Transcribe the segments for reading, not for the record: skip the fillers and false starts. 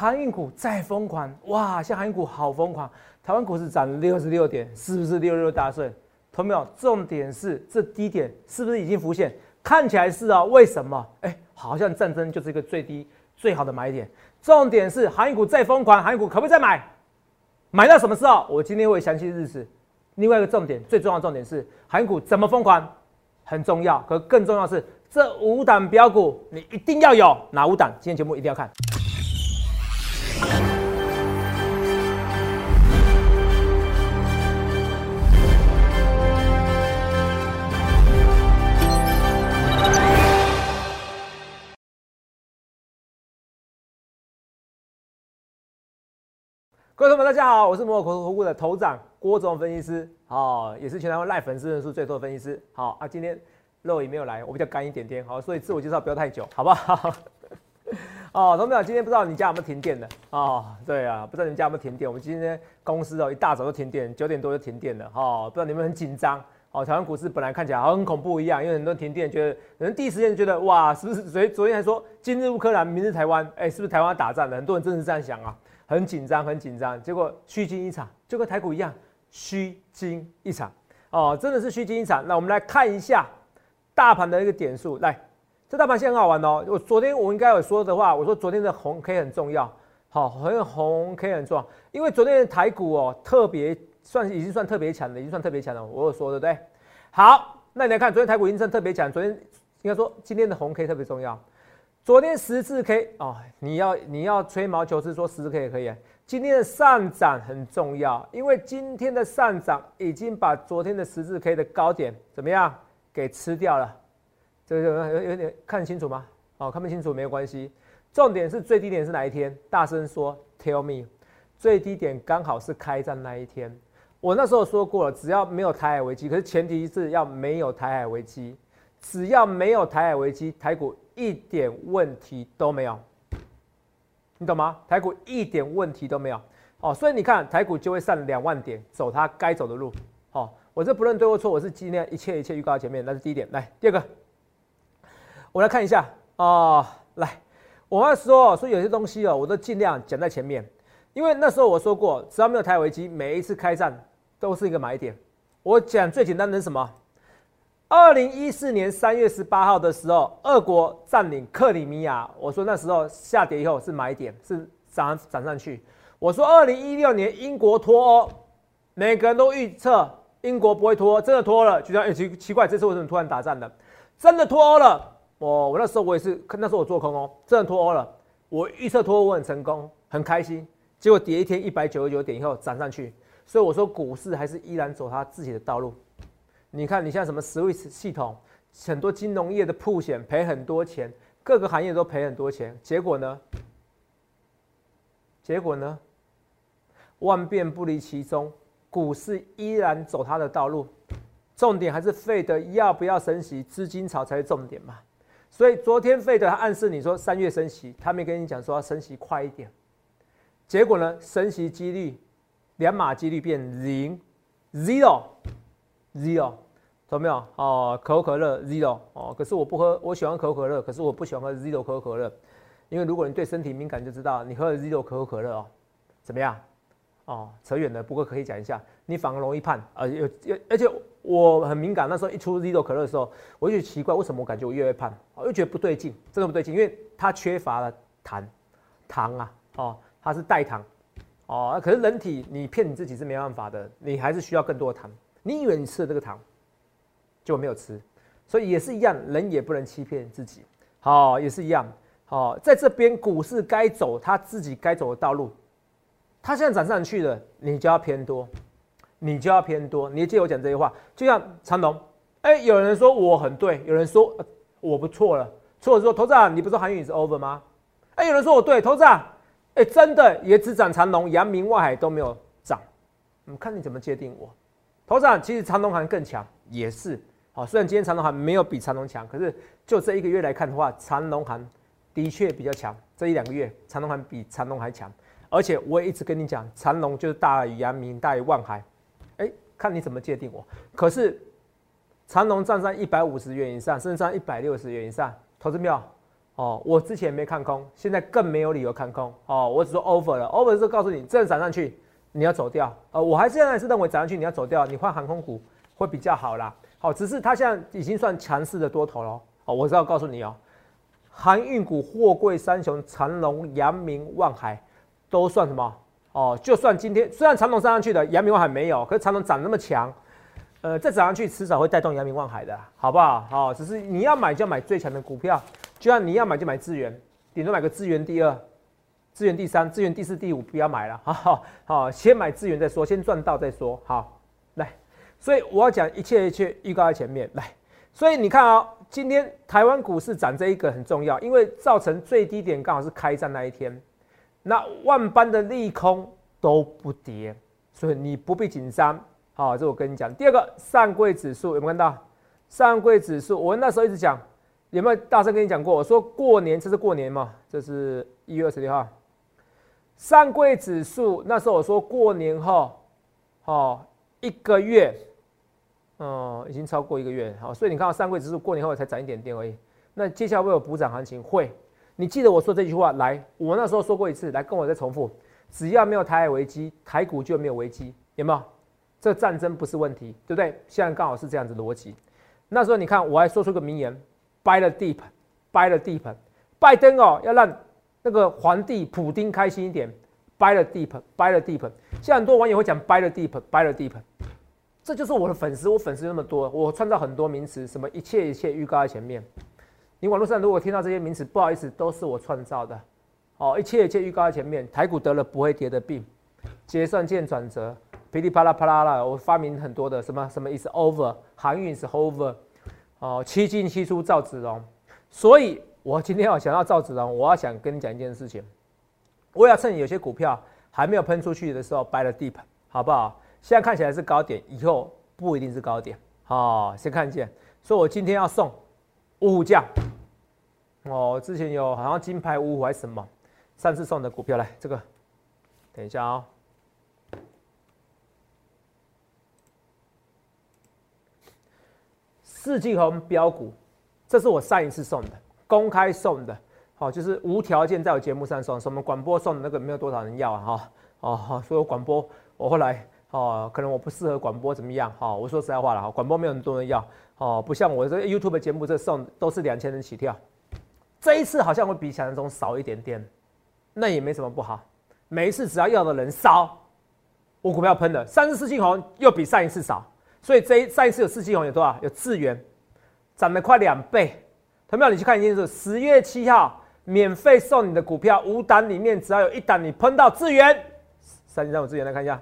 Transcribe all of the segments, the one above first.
航运股再疯狂，哇，像航运股好疯狂，台湾股市涨了66点，是不是66大顺？同没有？重点是这低点是不是已经浮现？看起来是啊，为什么？哎，好像战争就是一个最低最好的买点。重点是航运股再疯狂，航运股可不可以再买？买到什么时候？我今天会详细日子。另外一个重点，最重要的重点是航运股怎么疯狂，很重要。可更重要的是这5档标股你一定要有，哪5档？今天节目一定要看。各位朋友们，大家好，我是摩尔投顾的头长郭总分析师，哦，也是全台湾LINE粉丝人数最多的分析师。好啊，今天肉也没有来，我比较干一点点，好，所以自我介绍不要太久，好不好？哦，同学们，今天不知道你家有没有停电的哦？对啊，不知道你们家有没有停电？我们今天公司哦一大早就停电，9点多就停电了，哦，不知道你们很紧张哦。台湾股市本来看起来好像很恐怖一样，因为很多人停电，觉得人第一时间觉得哇，是不是？昨天还说今日乌克兰，明日台湾，哎，是不是台湾打仗了？很多人真是这样想啊。很紧张，很紧张，结果虚惊一场，就跟台股一样，虚惊一场哦，真的是虚惊一场。那我们来看一下大盘的一个点数，来，这大盘现在很好玩哦。我昨天应该有说的话，我说昨天的红 K 很重要，好，红 K 很重要，因为昨天的台股哦，已经算特别强了，我有说对不对？好，那你来看，昨天台股已经算特别强，昨天应该说今天的红 K 特别重要。昨天14K 哦，你要吹毛求疵说14K 也可以。今天的上涨很重要，因为今天的上涨已经把昨天的14K 的高点怎么样给吃掉了。这个有点看清楚吗？哦，看不清楚没有关系。重点是最低点是哪一天？大声说 ，Tell me。最低点刚好是开战那一天。我那时候说过了，只要没有台海危机，可是前提是要没有台海危机。只要没有台海危机，台股一点问题都没有，你懂吗？台股一点问题都没有哦，所以你看台股就会上2万点，走它该走的路。好，哦，我这不论对或错，我是今天一切预告前面，那是第一点。来，第二个，我来看一下哦。来，我要说，所以有些东西哦，我都尽量讲在前面，因为那时候我说过，只要没有台海危机，每一次开战都是一个买点。我讲最简单的是什么？2014年3月18号的时候，俄国占领克里米亚，我说那时候下跌以后是买点，是涨上去。我说2016年英国脱欧，每个人都预测英国不会脱欧，真的脱了，就像奇怪，这次为什么突然打仗了？真的脱欧了，我那时候我也是，那时候我做空哦，真的脱欧了，我预测脱欧我很成功，很开心，结果跌一天199点以后涨上去，所以我说股市还是依然走它自己的道路。你看，你像什么 Swiss 系统，很多金融业的曝险赔很多钱，各个行业都赔很多钱。结果呢？万变不离其宗，股市依然走它的道路。重点还是Fed要不要升息，资金潮才是重点嘛。所以昨天Fed他暗示你说3月升息，他没跟你讲说要升息快一点。结果呢，升息几率2码几率变0，懂没有？哦，可口可乐 zero 哦，可是我不喝，我喜欢可口可乐，可是我不喜欢喝 zero 可口可乐，因为如果你对身体敏感就知道，你喝了 zero 可口可乐哦，怎么样？哦，扯远了，不过可以讲一下，你反而容易胖，而且我很敏感，那时候一出 zero 可乐的时候，我就觉得奇怪，为什么我感觉我越来越胖？我就觉得不对劲，真的不对劲，因为它缺乏了糖啊，哦，它是代糖，哦，可是人体你骗你自己是没办法的，你还是需要更多的糖。你以为你吃了这个糖，结果没有吃，所以也是一样，人也不能欺骗自己。好，哦，也是一样。好，哦，在这边股市该走它自己该走的道路，它现在涨上去了，你就要偏多。你记得我讲这些话，就像长龙，有人说我很对，有人说我不错了，错了说头长，你不是说韩语是 over 吗？有人说我对，头长，真的也只涨长龙、阳明、外海都没有涨，看你怎么界定我。头涨，其实长荣航更强，也是好。虽然今天长荣航没有比长荣强，可是就这一个月来看的话，长荣航的确比较强。这一两个月，长荣航比长荣还强。而且我也一直跟你讲，长荣就是大于阳明，大于万海。看你怎么界定我。可是长荣站上150元以上，甚至上160元以上，投资没有？哦，我之前没看空，现在更没有理由看空哦。我只说 over 了 ，over 是告诉你，正涨上去你要走掉。我还是认为涨上去你要走掉，你换航空股会比较好啦。好、哦，只是它现在已经算强势的多头了。哦，我是要告诉你哦，航运股、货柜三雄、长荣、阳明、万海都算什么？哦，就算今天虽然长荣上上去的，阳明万海没有，可是长荣涨那么强。再涨上去，迟早会带动阳明万海的，好不好？好、哦，只是你要买就要买最强的股票，就像你要买就买资源，顶多买个资源第二、资源第三、资源第四、第五，不要买了，好好，先买资源再说，先赚到再说。好，来，所以我要讲一切预告在前面来。所以你看啊、哦，今天台湾股市涨这一个很重要，因为造成最低点刚好是开战那一天，那万般的利空都不跌，所以你不必紧张。好、哦，这我跟你讲。第二个，上柜指数有没有看到？上柜指数，我那时候一直讲，有没有大声跟你讲过？我说过年，这是过年嘛？这是1月26号。上柜指数那时候我说过年后，哦，1个月，哦、已经超过1个月，好、哦，所以你看到上柜指数过年后才涨1点点而已。那接下来会有补涨行情，会。你记得我说这句话来，我那时候说过一次，来跟我再重复，只要没有台海危机，台股就没有危机，有没有？这战争不是问题，对不对？现在刚好是这样子的逻辑。那时候你看，我还说出个名言 ：“Buy the deep, buy the deep。”拜登哦，要让那个皇帝普丁开心一点 ，“Buy the deep, buy the deep。”现在很多网友会讲 “Buy the deep, buy the deep”， 这就是我的粉丝，我粉丝那么多，我创造很多名词，什么一切预告在前面。你网络上如果听到这些名词，不好意思，都是我创造的。哦，一切预告在前面，台股得了不会跌的病，结算见转折。噼里啪啦啪啦啦，我发明很多的什么意思 ？Over 航运是 over， 哦，七进七出赵子龙。所以我今天要想到赵子龙，我要想跟你讲一件事情，我也要趁有些股票还没有喷出去的时候 ，buy the dip， 好不好？现在看起来是高点，以后不一定是高点，哦，先看见。所以我今天要送五虎将，哦，之前有好像金牌五虎还是什么，上次送的股票来这个，等一下哦。世纪红标股，这是我上一次送的，公开送的，好、哦，就是无条件在我节目上送，什么广播送的那个没有多少人要啊，哈、哦，哦，所以广播我后来哦，可能我不适合广播怎么样，哈、哦，我说实在话了，广播没有很多人要，哦，不像我这 YouTube 节目这送都是2000人起跳，这一次好像会比想象中少一点点，那也没什么不好，每一次只要要的人少，我股票喷了，上次世纪红又比上一次少。所以上一次有世纪红有多少？有智原，涨了快2倍。同样，你去看一件事，10月7号免费送你的股票5档里面，只要有1档你碰到智原，335智原来看一下。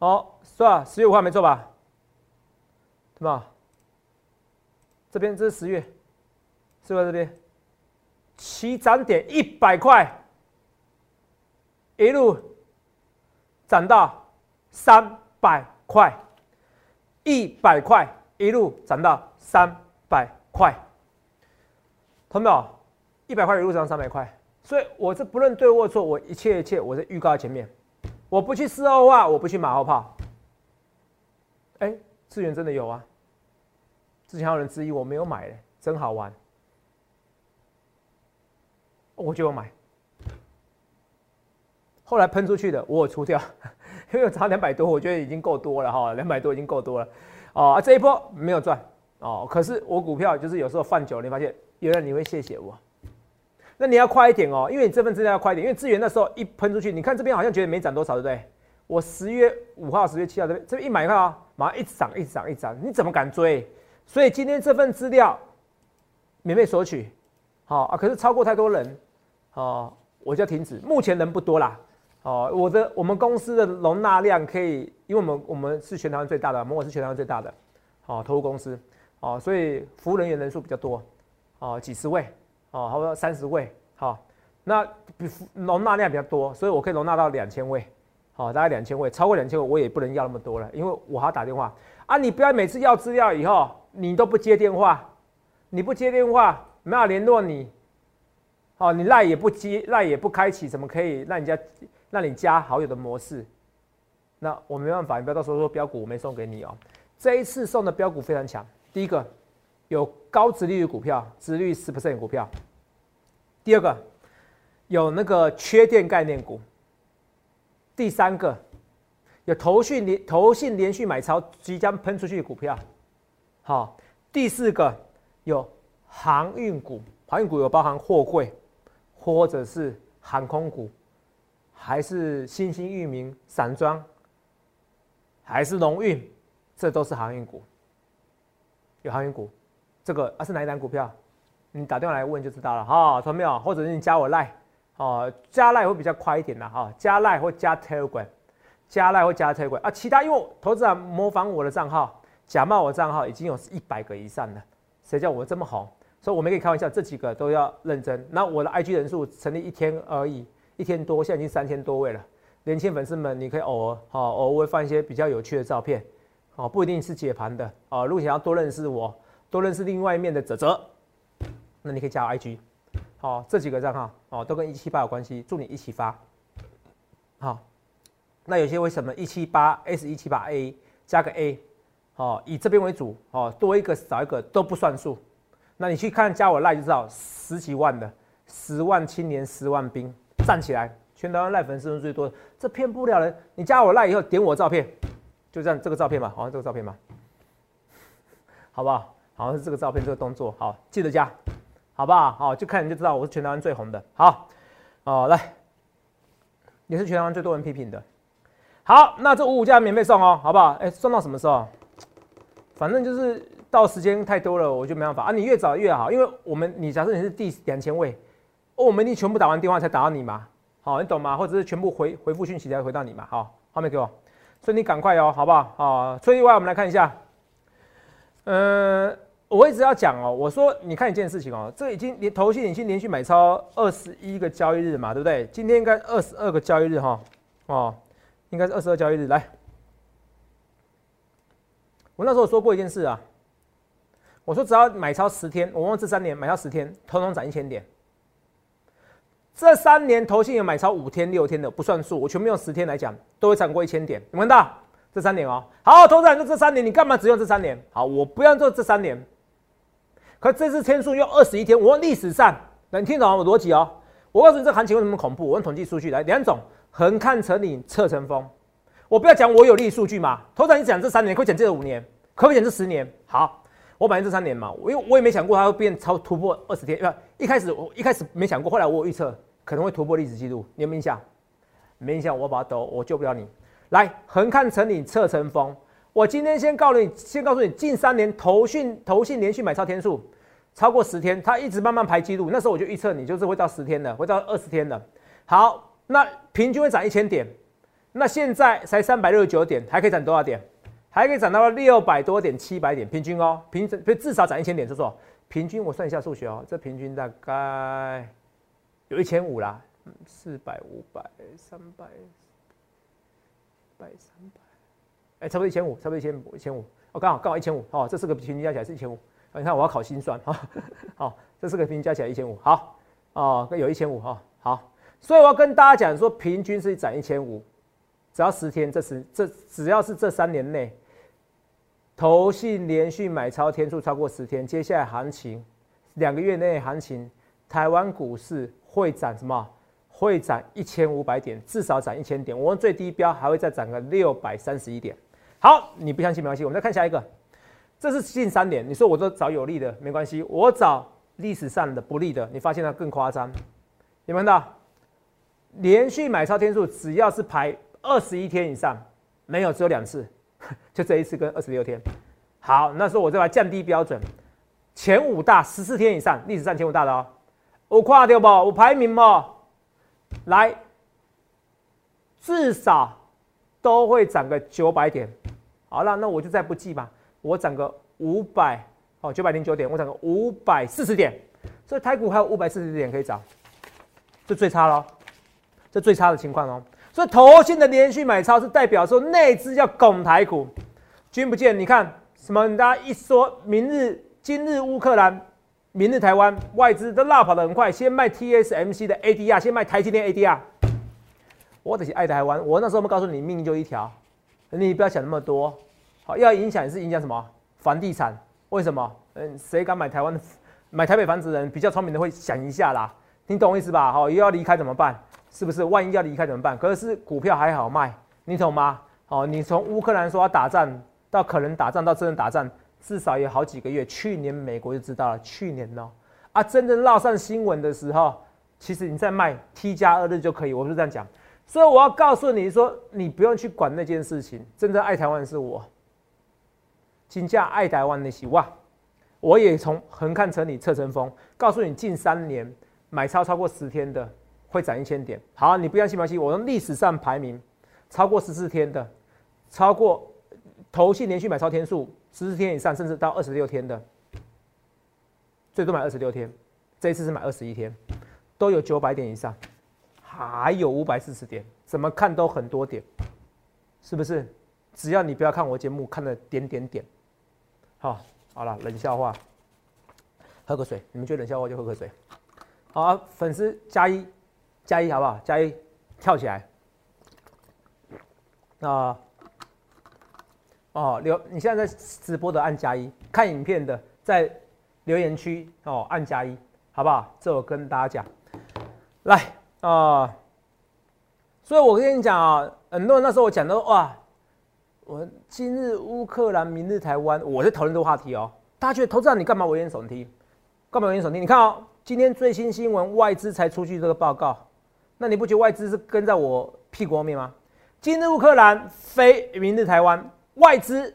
哦，是吧？10月5号没错吧？对吧？这边这是10月，是吧？这边起涨点100块，一路。涨到300块，100块一路涨到300块，同没有？100块一路涨到300块，所以我这不论对或错，我一切我在预告在前面，我不去事后话，我不去马后炮。哎，资源真的有啊！之前还有人质疑我没有买嘞，真好玩。我就有买。后来喷出去的，我有出掉，因为差200多，我觉得已经够多了哈，200多已经够多了，哦，这一波没有赚哦，可是我股票就是有时候放久了，你发现原来你会谢谢我，那你要快一点哦，因为你这份资料要快一点，因为资源那时候一喷出去，你看这边好像觉得没涨多少，对不对？我10月5号、10月7号这边一买看啊，马上一直涨，你怎么敢追？所以今天这份资料免费索取，好、哦、啊，可是超过太多人，哦，我就要停止，目前人不多啦。哦，我们公司的容纳量可以，因为我们是全台湾最大的，我是全台湾最大的，哦，投入公司，哦，所以服务人员人数比较多，哦，几十位，哦，好像30位，好、哦，那容纳量比较多，所以我可以容纳到2000位，好、哦，大概2000位，超过2000位我也不能要那么多了，因为我还要打电话啊，你不要每次要资料以后你都不接电话，你不接电话没有联络你，哦，你LINE也不接，LINE也不开启，怎么可以让人家？那你加好友的模式，那我没办法，你不要到时候说标股我没送给你哦。这一次送的标股非常强，第一个有高殖利率股票，殖利率10% 股票。第二个，有那个缺电概念股。第三个，有投信连续买超即将喷出去的股票。好，第四个有航运股，航运股有包含货柜或者是航空股，还是新兴域名散装，还是农运，这都是航运股。有航运股，这个是哪一档股票？你打电话来问就知道了哈，同没有？或者是你加我 LINE 哦，加 LINE 会比较快一点啦哈，加 LINE 或加 Telegram， 加 LINE 或加 Telegram 啊。其他因为投资人模仿我的账号，假冒我账号已经有100个以上了，谁叫我这么红？所以我没跟你开玩笑，这几个都要认真。那我的 IG 人数成立1天而已，1天多，现在已经3000多位了。年轻粉丝们，你可以偶尔会放一些比较有趣的照片。哦，不一定是解盘的哦。如果想要多认识我，多认识另外一面的哲哲，那你可以加我 IG。好、哦，这几个账号哦，都跟178有关系，祝你178。好、哦，那有些为什么178S178A 加个 A， 哦，以这边为主哦，多一个少一个都不算数。那你去看加我 LINE 就知道，10几万的，10万青年，10万兵，站起来，全台湾 LINE 粉丝是最多的，这骗不了人。你加我 LINE 以后，点我照片。就这样，这个照片嘛，好像这个照片嘛，好不好？好像是这个照片，这个动作，好，记得加，好不好？好，就看你就知道我是全台湾最红的。好，哦，来，也是全台湾最多人批评的。好，那这55家免费送哦，好不好？哎，送到什么时候？反正就是到时间太多了，我就没办法啊。你越早越好，因为我们你假设你是第2000位，哦，我们一定全部打完电话才打到你嘛，好，你懂吗？或者是全部回复讯息才回到你嘛，好，画面给我。所以你赶快哦，好不好？哦，除此以外，我们来看一下。我一直要讲哦，我说你看一件事情哦，这已经投信已经连续买超21个交易日嘛，对不对？今天应该22个交易日哈，哦，应该是22交易日。来，我那时候说过一件事啊，我说只要买超10天，我忘了这3年买超10天，统统涨1000点。这3年投信有买超5天、6天的不算数，我全部用10天来讲，都会涨过1000点。你们看到这3年哦，好，投资人就这3年，你干嘛只用这3年？好，我不要做这3年，可这次天数用21天，我用历史上，你听懂我逻辑哦？我告诉你这行情为什么恐怖，我用统计数据来，2种，横看成岭侧成峰。我不要讲我有利数据嘛，投资人你讲这3年，可以讲这5年，可不可以讲这10年？好，我反正这3年嘛，因为我也没想过它会变超突破20天，一开始没想过，后来我有预测。可能会突破历史记录，你有没有印象？没印象，我把它抖，我救不了你。来，横看成岭侧成峰。我今天先告诉你，近3年投信连续买超天数超过10天，它一直慢慢排记录。那时候我就预测你就是会到10天的，会到20天的。好，那平均会涨1000点，那现在才369点，还可以涨多少点？还可以涨到600多点、700点，平均哦，至少涨1000点，就是平均。我算一下数学哦，这平均大概。有1500啦，400、500、300、100、300，哎，差不多1500，差不多1500，哦，刚好1500，哦，这四个平均加起来是1500，你看我要考心算，哈，好，这四个平均加起来1500，好，哦，有1500哈，好，所以我要跟大家讲说，平均是涨1500，只要10天，只要是这3年内，投信连续买超天数超过10天，接下来行情2个月内行情，台湾股市。会涨什么？会涨1500点，至少涨1000点。我们最低标还会再涨个631点。好，你不相信没关系，我们再看下一个。这是近3年，你说我都找有利的，没关系，我找历史上的不利的。你发现它更夸张，有没有看到？连续买超天数只要是排21天以上，没有只有2次，就这一次跟26天。好，那时候我就来降低标准，前5大14天以上，历史上前5大的哦。我看到不？我排名不？来，至少都会涨个900点。好了，那我就再不记吧。我涨个500，哦，909点，我涨个540点。所以台股还有540点可以涨，这最差喽，这最差的情况哦。所以投信的连续买超是代表说内资要拱台股，君不见。你看什么？大家一说今日乌克兰。明日台湾外资都落跑得很快，先卖 TSMC 的 ADR， 先卖台积电 ADR。我只是爱台湾，我那时候没告诉你命就一条，你不要想那么多。好，要影响是影响什么？房地产？为什么？谁敢买台湾买台北房子的人比较聪明的会想一下啦，你懂我意思吧？好，又要离开怎么办？是不是？万一要离开怎么办？可是股票还好卖，你懂吗？哦，你从乌克兰说要打仗到可能打仗到真的打仗，至少也好几个月。去年美国就知道了，去年哦、喔，啊，真正闹上新闻的时候，其实你在卖 T+2日就可以，我是这样讲。所以我要告诉你说，你不用去管那件事情。真正爱台湾的是我，金价爱台湾的希望。我也从横看成岭侧成峰，告诉你近3年买超过10天的会涨1000点。好，你不要信不信？我用历史上排名，超过14天的，超过投信连续买超天数14天以上，甚至到26天的，最多买26天，这一次是买21天，都有900点以上，还有540点，怎么看都很多点，是不是？只要你不要看我节目看的点，好。好了，冷笑话，喝个水。你们觉得冷笑话就喝个水。好、啊，粉丝加一好不好？加一，跳起来。啊、哦，你现在在直播的按加一，看影片的在留言区哦按加一，好不好？这我跟大家讲。来啊、所以我跟你讲啊，很多人那时候我讲的哇。我今日乌克兰，明日台湾，我在讨论这个话题哦。大家觉得投资人你干嘛危言耸听？干嘛危言耸听？你看哦，今天最新新闻，外资才出具这个报告，那你不觉得外资是跟在我屁股后面吗？今日乌克兰，非明日台湾，外资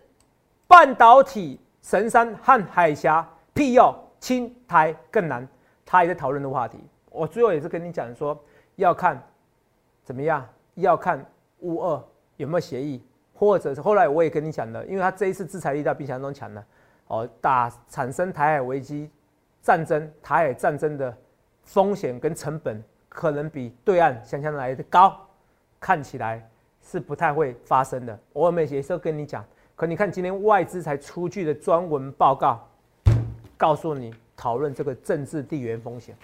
半导体、神山和海峡，庇佑清台更难。他也在讨论这个话题。我最后也是跟你讲说，要看怎么样，要看乌俄有没有协议。或者是后来我也跟你讲了，因为他这一次制裁力道比想象中强了，哦，产生台海危机、战争、台海战争的风险跟成本，可能比对岸想象来的高，看起来是不太会发生的。我们也是跟你讲，可你看今天外资才出具的专文报告，告诉你讨论这个政治地缘风险，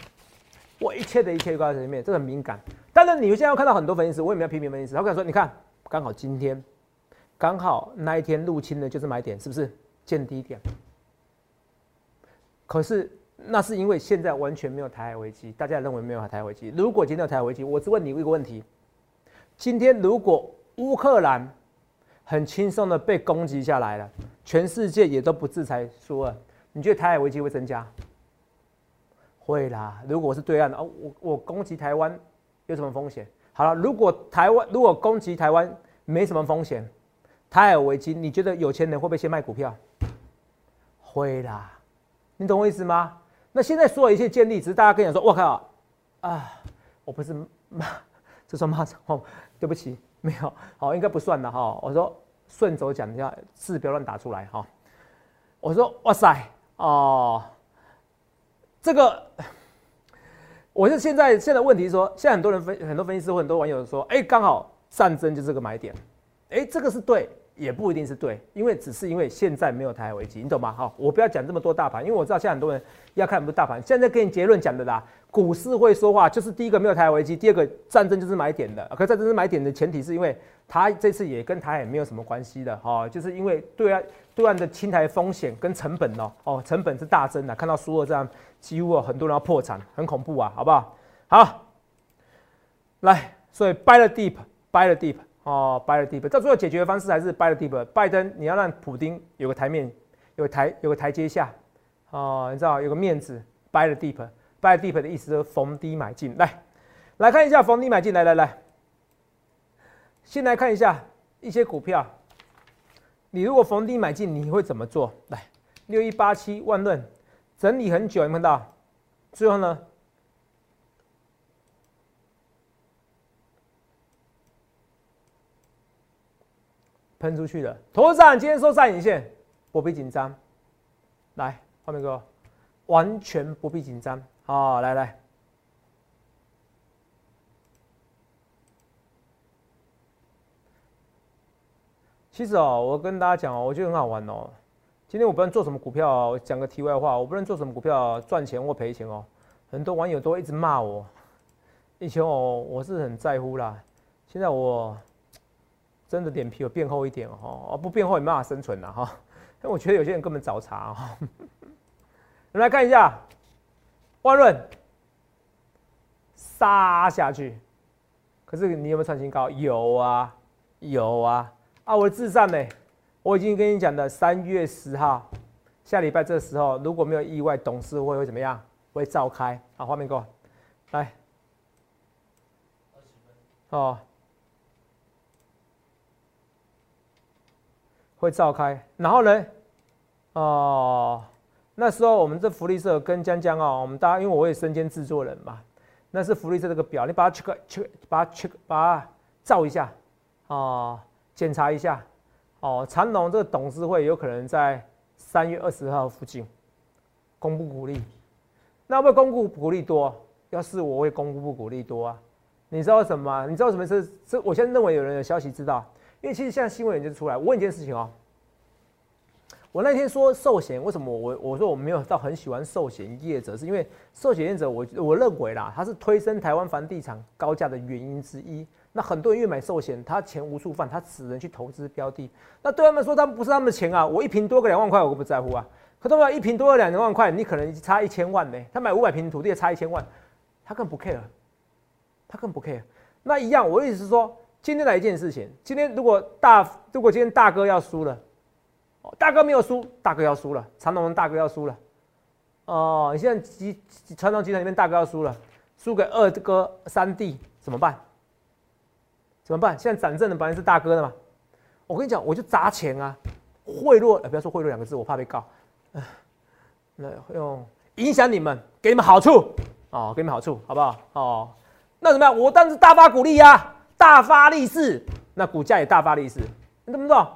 我一切的一切都在里面，这个很敏感。当然，你现在要看到很多分析师，我也没有批评分析师，他敢说，你看刚好今天。刚好那一天入侵的就是买点，是不是见低点？可是那是因为现在完全没有台海危机，大家认为没有台海危机。如果今天有台海危机，我只问你一个问题：今天如果乌克兰很轻松的被攻击下来了，全世界也都不制裁苏俄，你觉得台海危机会增加？会啦。如果是对岸、哦、我攻击台湾有什么风险？好了，如果攻击台湾没什么风险。台海危机，你觉得有钱人会不会先卖股票？会啦，你懂我意思吗？那现在所有一切建立，只是大家跟你说，我靠，啊，我不是骂，这算骂脏话？对不起，没有，好，应该不算了哈。我说顺手讲一下，字不要乱打出来哈。我说哇塞哦、这个，我是现在问题是说，现在很多分析师或很多网友说，哎、欸，刚好战争就是个买点，哎、欸，这个是对。也不一定是对，因为只是因为现在没有台海危机，你懂吗？好，我不要讲这么多大盘，因为我知道现在很多人要看很多大盘。现在给你结论讲的啦，股市会说话，就是第一个没有台海危机，第二个战争就是买点的。可战争是买点的前提是因为它这次也跟台海没有什么关系的哈、哦，就是因为对岸的侵台风险跟成本哦，哦成本是大增的，看到苏俄这样，几乎很多人要破产，很恐怖啊，好不好？好，来，所以 buy the deep，buy the deep。哦 ，buy the deep， 到最后解决的方式还是 buy the deep。拜登，你要让普丁有个台面，有个台阶下，哦，你知道有个面子。buy the deep， buy the deep 的意思就是逢低买进。来看一下逢低买进，来，先来看一下一些股票，你如果逢低买进，你会怎么做？来，6187万润整理很久，有没有看到？最后呢？喷出去了，头上今天收上影线，不必紧张。来，画面给我，完全不必紧张。好、哦，来，其实哦，我跟大家讲哦，我觉得很好玩哦。今天我不能做什么股票哦，我讲个题外话，我不能做什么股票赚钱或赔钱哦。很多网友都一直骂我，以前哦，我是很在乎啦，现在我。真的脸皮有变厚一点哦，不变厚也没办法生存了哈。但我觉得有些人根本找茬哦。我们来看一下，万润杀下去，可是你有没有创新高？有啊，有啊。啊，我的至善美，我已经跟你讲的，3月10号，下礼拜这时候如果没有意外，董事会会怎么样？会召开。好，画面给我来。哦，会召开，然后呢？哦。那时候我们这福利社跟江江啊，我们大家因为我也身兼制作人嘛，那是福利社这个表，你把它 把它照一下哦，检查一下哦。长荣这个董事会有可能在3月20号附近公布股利，那会公布股利多？要是我会公布股利多啊？你知道什么？你知道什么是？这我现在认为有人有消息知道，因为其实现在新闻已经出来。我问一件事情哦。我那天说寿险，为什么我说我没有到很喜欢寿险业者，是因为寿险业者我认为啦，它是推升台湾房地产高价的原因之一。那很多人因为买寿险，他钱无处放，他只能去投资标的。那对他们说，他们不是他们的钱啊，我一平多个2万块，我不在乎啊。可他们一平多个2万块，你可能差1000万呢、欸。他买500平土地差1000万，他更不 care， 他更不 care。那一样，我的意思是说，今天来一件事情，今天如果今天大哥要输了。大哥没有输，大哥要输了。长荣大哥要输了，哦、你现在传统集团里面大哥要输了，输给二哥、三弟怎么办？怎么办？现在掌政的本来是大哥的嘛。我跟你讲，我就砸钱啊，贿赂、不要说贿赂2个字，我怕被告。那用影响你们，给你们好处哦，给你们好处，好不好？哦，那怎么样？我当时大发鼓励呀，大发利市，那股价也大发利市，你懂不懂？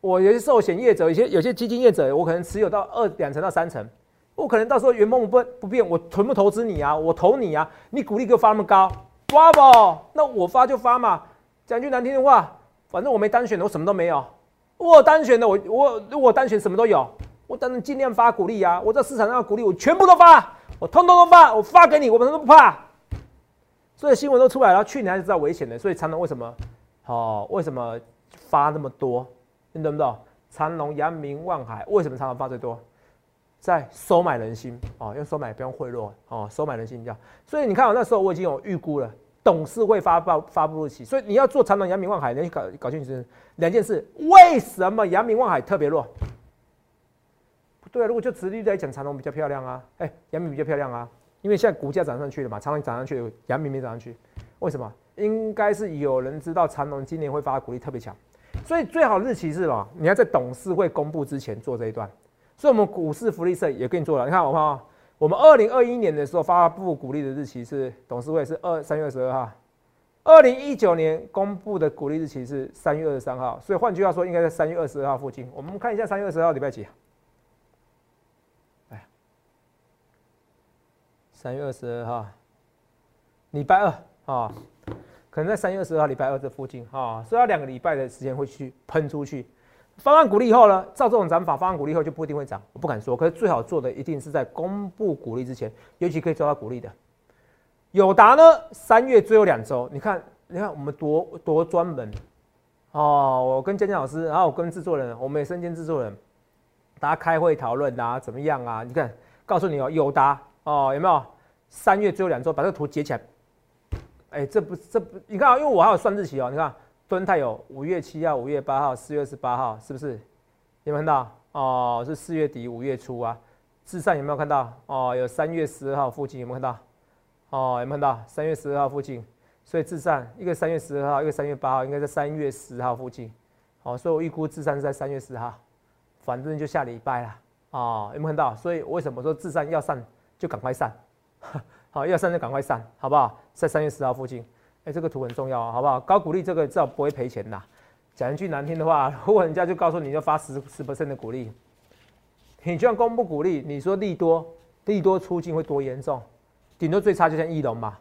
我有些寿险业者，有些基金业者，我可能持有到2%到3%，我可能到时候原梦不变，我全部投资你啊，我投你啊，你股利给我发那么高 ，bravo， 那我发就发嘛。讲句难听的话，反正我没单选的，我什么都没有；我有单选的，我如果单选什么都有，我当然尽量发股利啊。我在市场上的股利我全部都发，我通通都发，我发给你，我们都不怕。所以新闻都出来了，去年还是在危险的，所以常常为什么哦？为什么发那么多？你懂不懂？长荣、阳明、万海，为什么长荣发最多？在收买人心哦，用收买不用贿赂哦，收买人心比较。所以你看我那时候我已经有预估了，董事会发布日期。所以你要做长荣、阳明、万海，你要搞清楚2件事：为什么阳明、万海特别弱？不对啊，如果就殖利率来讲，长荣比较漂亮啊，阳明比较漂亮啊，因为现在股价涨上去了嘛，长荣涨上去了，阳明没涨上去，为什么？应该是有人知道长荣今年会发股利特别强。所以最好日期是什么？你要在董事会公布之前做这一段。所以我们股市福利社也跟你做了。你看好不好？我们2021年的时候发布股利的日期是董事会是3月22号，2019年公布的股利日期是3月23号。所以换句话说，应该在3月22号附近。我们看一下3月22号礼拜几？哎，3月22号，礼拜二啊。可能在3月20号礼拜二这附近啊、哦，所以要2个礼拜的时间会去喷出去。发完股利以后呢，照这种涨法，发完股利以后就不一定会涨，我不敢说。可是最好做的一定是在公布股利之前，尤其可以抓到股利的。友达呢，3月最后2周，你看我们多专门哦。我跟江江老师，然后我跟制作人，我们也身兼制作人，大家开会讨论啊，怎么样啊？你看，告诉你哦，友达哦，有没有？3月最后2周，把这个图截起来。哎、欸，这不，你看啊，因为我还有算日期哦。你看，敦泰有5月7号、5月8号、4月18号，是不是？有没有看到？哦，是4月底、5月初啊。至上有没有看到？哦，有3月12号附近有没有看到？哦，有没有看到？3月12号附近，所以至上一个3月12号，一个3月8号，应该在3月10号附近。哦，所以我预估至上是在3月10号，反正就下礼拜啦。哦，有没有看到？所以为什么说至上要上就赶快上？好，要上就赶快上，好不好？在3月10号附近，哎、欸，这个图很重要、啊，好不好？高股利这个至少不会赔钱啦。讲一句难听的话，如果人家就告诉你就发10% 的股利，你就算公布股利，你说利多出尽会多严重？顶多最差就像翼龙嘛，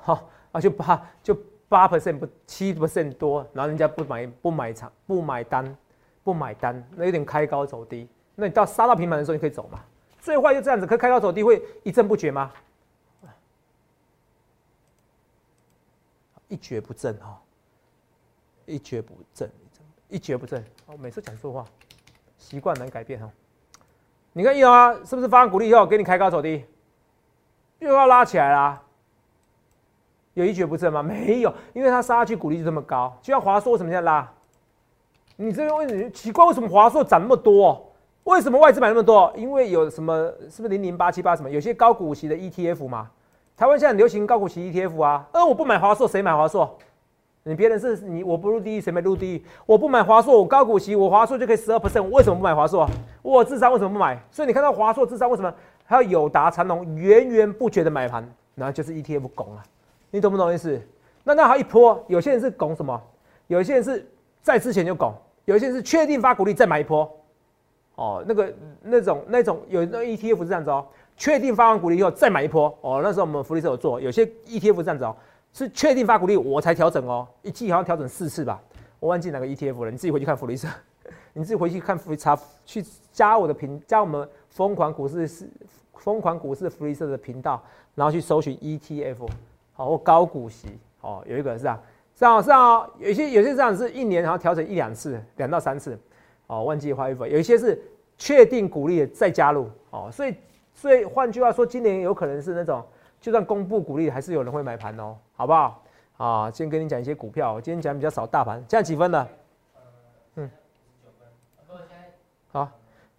好啊，就8% 不7% 多，然后人家不买单，那有点开高走低。那你到杀到平盘的时候，你可以走嘛。最坏就这样子，可开高走低会一振不绝吗？一蹶不振哈，一蹶不振，一蹶不振。我每次讲错话，习惯难改变哈。你看108是不是发完股利以后给你开高走低，又要拉起来啦？有一蹶不振吗？没有，因为它杀下去股利就这么高。就像华硕为什么这样拉？你这边问你奇怪，为什么华硕涨那么多？为什么外资买那么多？因为有什么是不是00878什么？有些高股息的 ETF 嘛。台湾现在很流行高股息 ETF 啊，我不买华硕，谁买华硕？你别人是你我不入地狱，谁没入地狱？我不买华硕，我高股息，我华硕就可以12%，我为什么不买华硕？我智商为什么不买？所以你看到华硕、智商为什么还有友达、长荣源源不绝的买盘，然后就是 ETF 拱了、啊，你懂不懂意思？那还一波，有些人是拱什么？有些人是在之前就拱，有些人是确定发股利再买一波。哦，那种有那 ETF 是这样子哦。确定发完股利以后再买一波哦，那时候我们福利社有做，有些 ETF 是这样子哦，是确定发股利我才调整哦，一季好像调整4次吧，我忘记哪个 ETF 了，你自己回去看福利社，你自己回去看福利查去加我的频，加我们疯狂股市福利社的频道，然后去搜寻 ETF 好、哦、或高股息哦，有一个是啊，是啊，有些是这样，是一年然后调整1-2次，2到3次哦，忘记花一波，有一些是确定股利再加入哦，所以换句话说，今年有可能是那种，就算公布股利，还是有人会买盘哦，好不好？啊，今天跟你讲一些股票，今天讲比较少大盘，现在几分了？9分。好，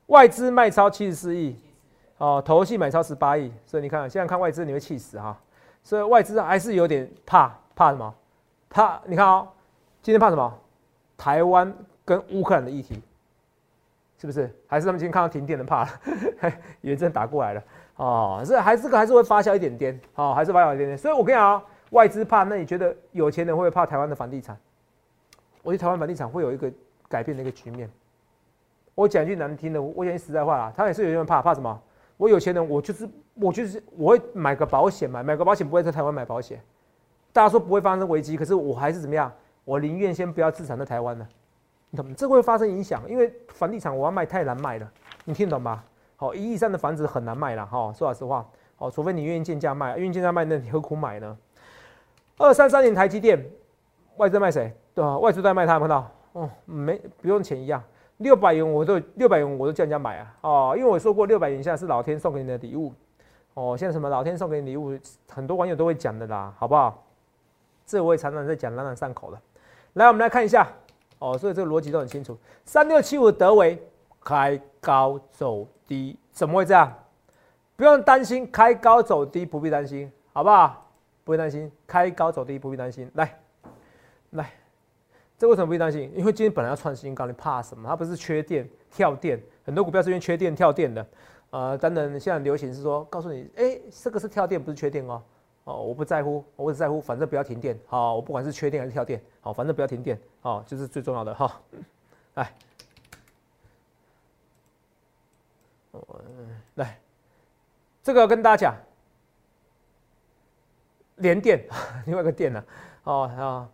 外资卖超74亿，哦，投信买超18亿，所以你看，现在看外资你会气死哈、啊，所以外资还是有点怕什么？怕你看哦，今天怕什么？台湾跟乌克兰的议题。是不是？还是他们今天看到停电的怕了，原阵打过来了哦，这还是会发酵一点点哦，还是发酵一点点。所以我跟你讲、哦、外资怕，那你觉得有钱人会不会怕台湾的房地产？我觉得台湾房地产会有一个改变的一个局面。我讲一句难听的，我讲句实在话啦，他也是有些人怕什么？我有钱人，我会买个保险，买个保险不会在台湾买保险。大家说不会发生危机，可是我还是怎么样？我宁愿先不要资产在台湾了。这会发生影响，因为房地产我要卖太难卖了，你听懂吗？好，1亿3的房子很难卖了哈、哦，说老实话，哦，除非你愿意贱价卖，愿意贱价卖，那你何苦买呢？2330台积电，外资卖谁？对啊，外资在卖他，看到哦，没不用钱一样，600元我都叫人家买啊，哦，因为我说过600元以下是老天送给你的礼物，哦，现在什么老天送给你礼物，很多网友都会讲的啦，好不好？这我也常常在讲，朗朗上口的。来，我们来看一下。哦，所以这个逻辑都很清楚。3675德微开高走低，怎么会这样？不用担心，开高走低不必担心，好不好？不必担心，开高走低不必担心。来，这为什么不必担心？因为今天本来要创新高，你怕什么？它不是缺电跳电，很多股票是因为缺电跳电的。当然现在流行是说，告诉你，这个是跳电，不是缺电哦。哦，我不在乎，我只在乎，反正不要停电。好、哦，我不管是缺电还是跳电，好、哦，反正不要停电，好、哦，就是最重要的哈、哦。来，这个要跟大家讲，联电，另外一个电呢、啊，哦，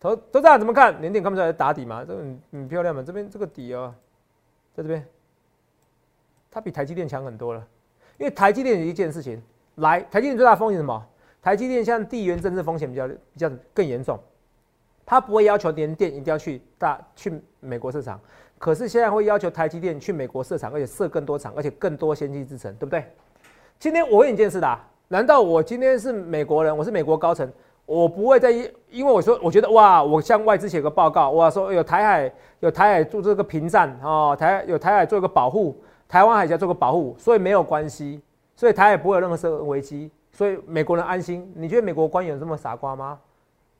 投资人怎么看？联电看不出来打底嘛，这很漂亮嘛，这边这个底哦，在这边，它比台积电强很多了，因为台积电有一件事情。来，台积电最大的风险是什么？台积电像地缘政治风险比较更严重，它不会要求联电一定要去美国设厂，可是现在会要求台积电去美国设厂，而且设更多厂，而且更多先进制程，对不对？今天我问你一件事啦，难道我今天是美国人，我是美国高层，我不会再因为我说我觉得哇，我向外资写个报告，哇说有台海做这个屏障哦，有台海做一个保护，台湾海峡做个保护，所以没有关系。所以台海不会有任何生危机，所以美国人安心。你觉得美国官员有这么傻瓜吗？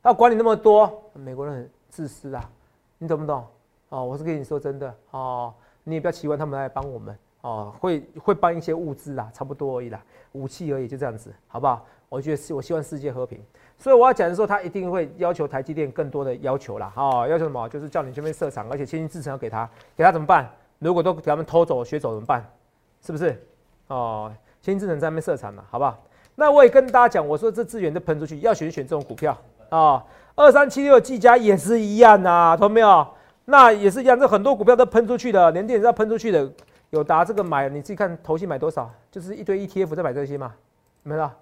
要管你那么多，美国人很自私啊，你懂不懂？哦，我是跟你说真的哦，你也不要期望他们来帮我们哦，会帮一些物资啦，差不多而已啦，武器而已，就这样子，好不好？我觉得我希望世界和平，所以我要讲的时候，他一定会要求台积电更多的要求啦，哦，要求什么？就是叫你这边设厂，而且先进制程要给他怎么办？如果都给他们偷走、学走怎么办？是不是？哦。先进制程在那边设厂了，好不好？那我也跟大家讲，我说这资源都喷出去，要选这种股票啊。2376技嘉也是一样啊，懂没有？那也是一样，这很多股票都喷出去的，联电也是要喷出去的。友达这个买，你自己看投信买多少，就是一堆 ETF 在买这些嘛，没了，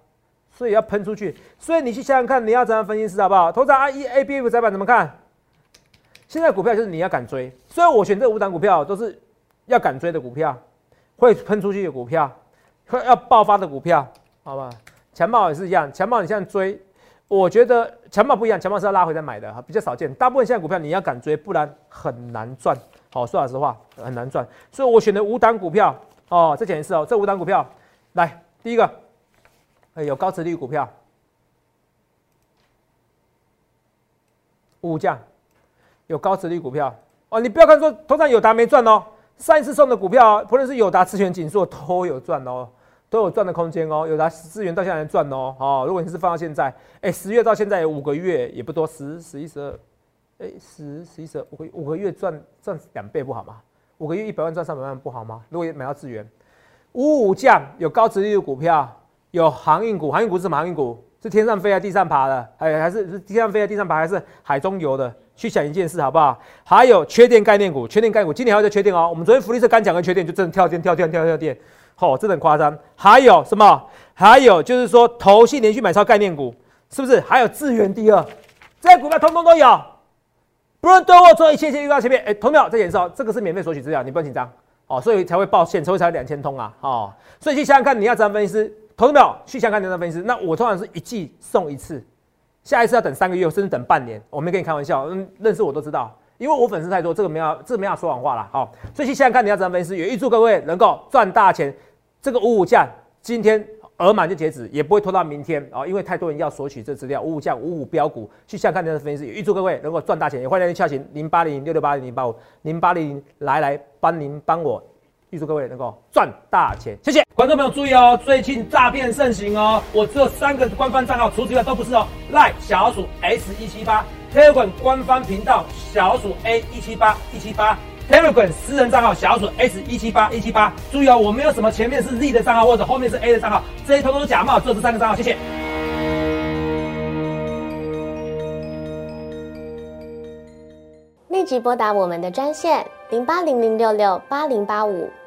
所以要喷出去。所以你去想想看，你要怎样分析师好不好？投资 ABF 窄板怎么看？现在股票就是你要敢追，所以我选这5档股票都是要敢追的股票。会喷出去的股票，会要爆发的股票，好吧？强茂也是一样，强茂你现在追，我觉得强茂不一样，强茂是要拉回再买的，比较少见。大部分现在股票你要敢追，不然很难赚。好，说老实话，很难赚。所以我选的五档股票，哦，再讲一次哦，这五档股票，来，第一个，有高殖利率股票，物价有高殖利率股票。哦，你不要看说，通常友达没赚哦。上一次送的股票、啊，不论是友达、资源、锦硕都有赚哦，都有赚的空间哦。友达、资源到现在赚哦，哦，如果你是放到现在，哎、欸，10月到现在有5个月，也不多，10、11、12，哎、欸，10、11、12，5个月赚2倍不好吗？5个月100万赚300万不好吗？如果买到资源，55降有高殖利率股票，有航运股，航运股是什么航运股？是天上飞还是地上爬的？还是天上飞还是地上爬还是海中游的？去想一件事好不好？还有缺电概念股，缺电概念股今年还有在缺电哦。我们昨天福利社刚讲跟缺电，就真的跳电，吼、哦，真的很夸张。还有什么？还有就是说投信连续买超概念股，是不是？还有资源第二，这些股票通通都有，不论对或错，一切预告前面。哎，同秒再演示哦，这个是免费索取资料，你不用紧张哦，所以才会报现，所以才2000通啊，哦，所以去想想看你要怎样分析师。投资票去香港的分析师，那我通常是1季送1次，下一次要等3个月，甚至等半年。我没跟你开玩笑，认识我都知道，因为我粉丝太多，这个没法说谎话啦。好，所以去香港你要怎样分析师，也预祝各位能够赚大钱。这个55降今天额满就截止，也不会拖到明天啊、哦，因为太多人要索取这资料。55降55标股去香港的分析师，也预祝各位能够赚大钱。也欢迎您洽询0800668000850800来帮我。预祝各位能够赚大钱，谢谢观众朋友注意哦，最近诈骗盛行哦，我只有3个官方账号，除此以外都不是哦。LINE 小老鼠 S178， Telegram 官方频道小老鼠 A178 178， Telegram 私人账号小老鼠 S178 178。注意哦，我没有什么前面是 Z 的账号或者后面是 A 的账号，这些通通是假冒，只有这3个账号，谢谢。立即拨打我们的专线0800668085。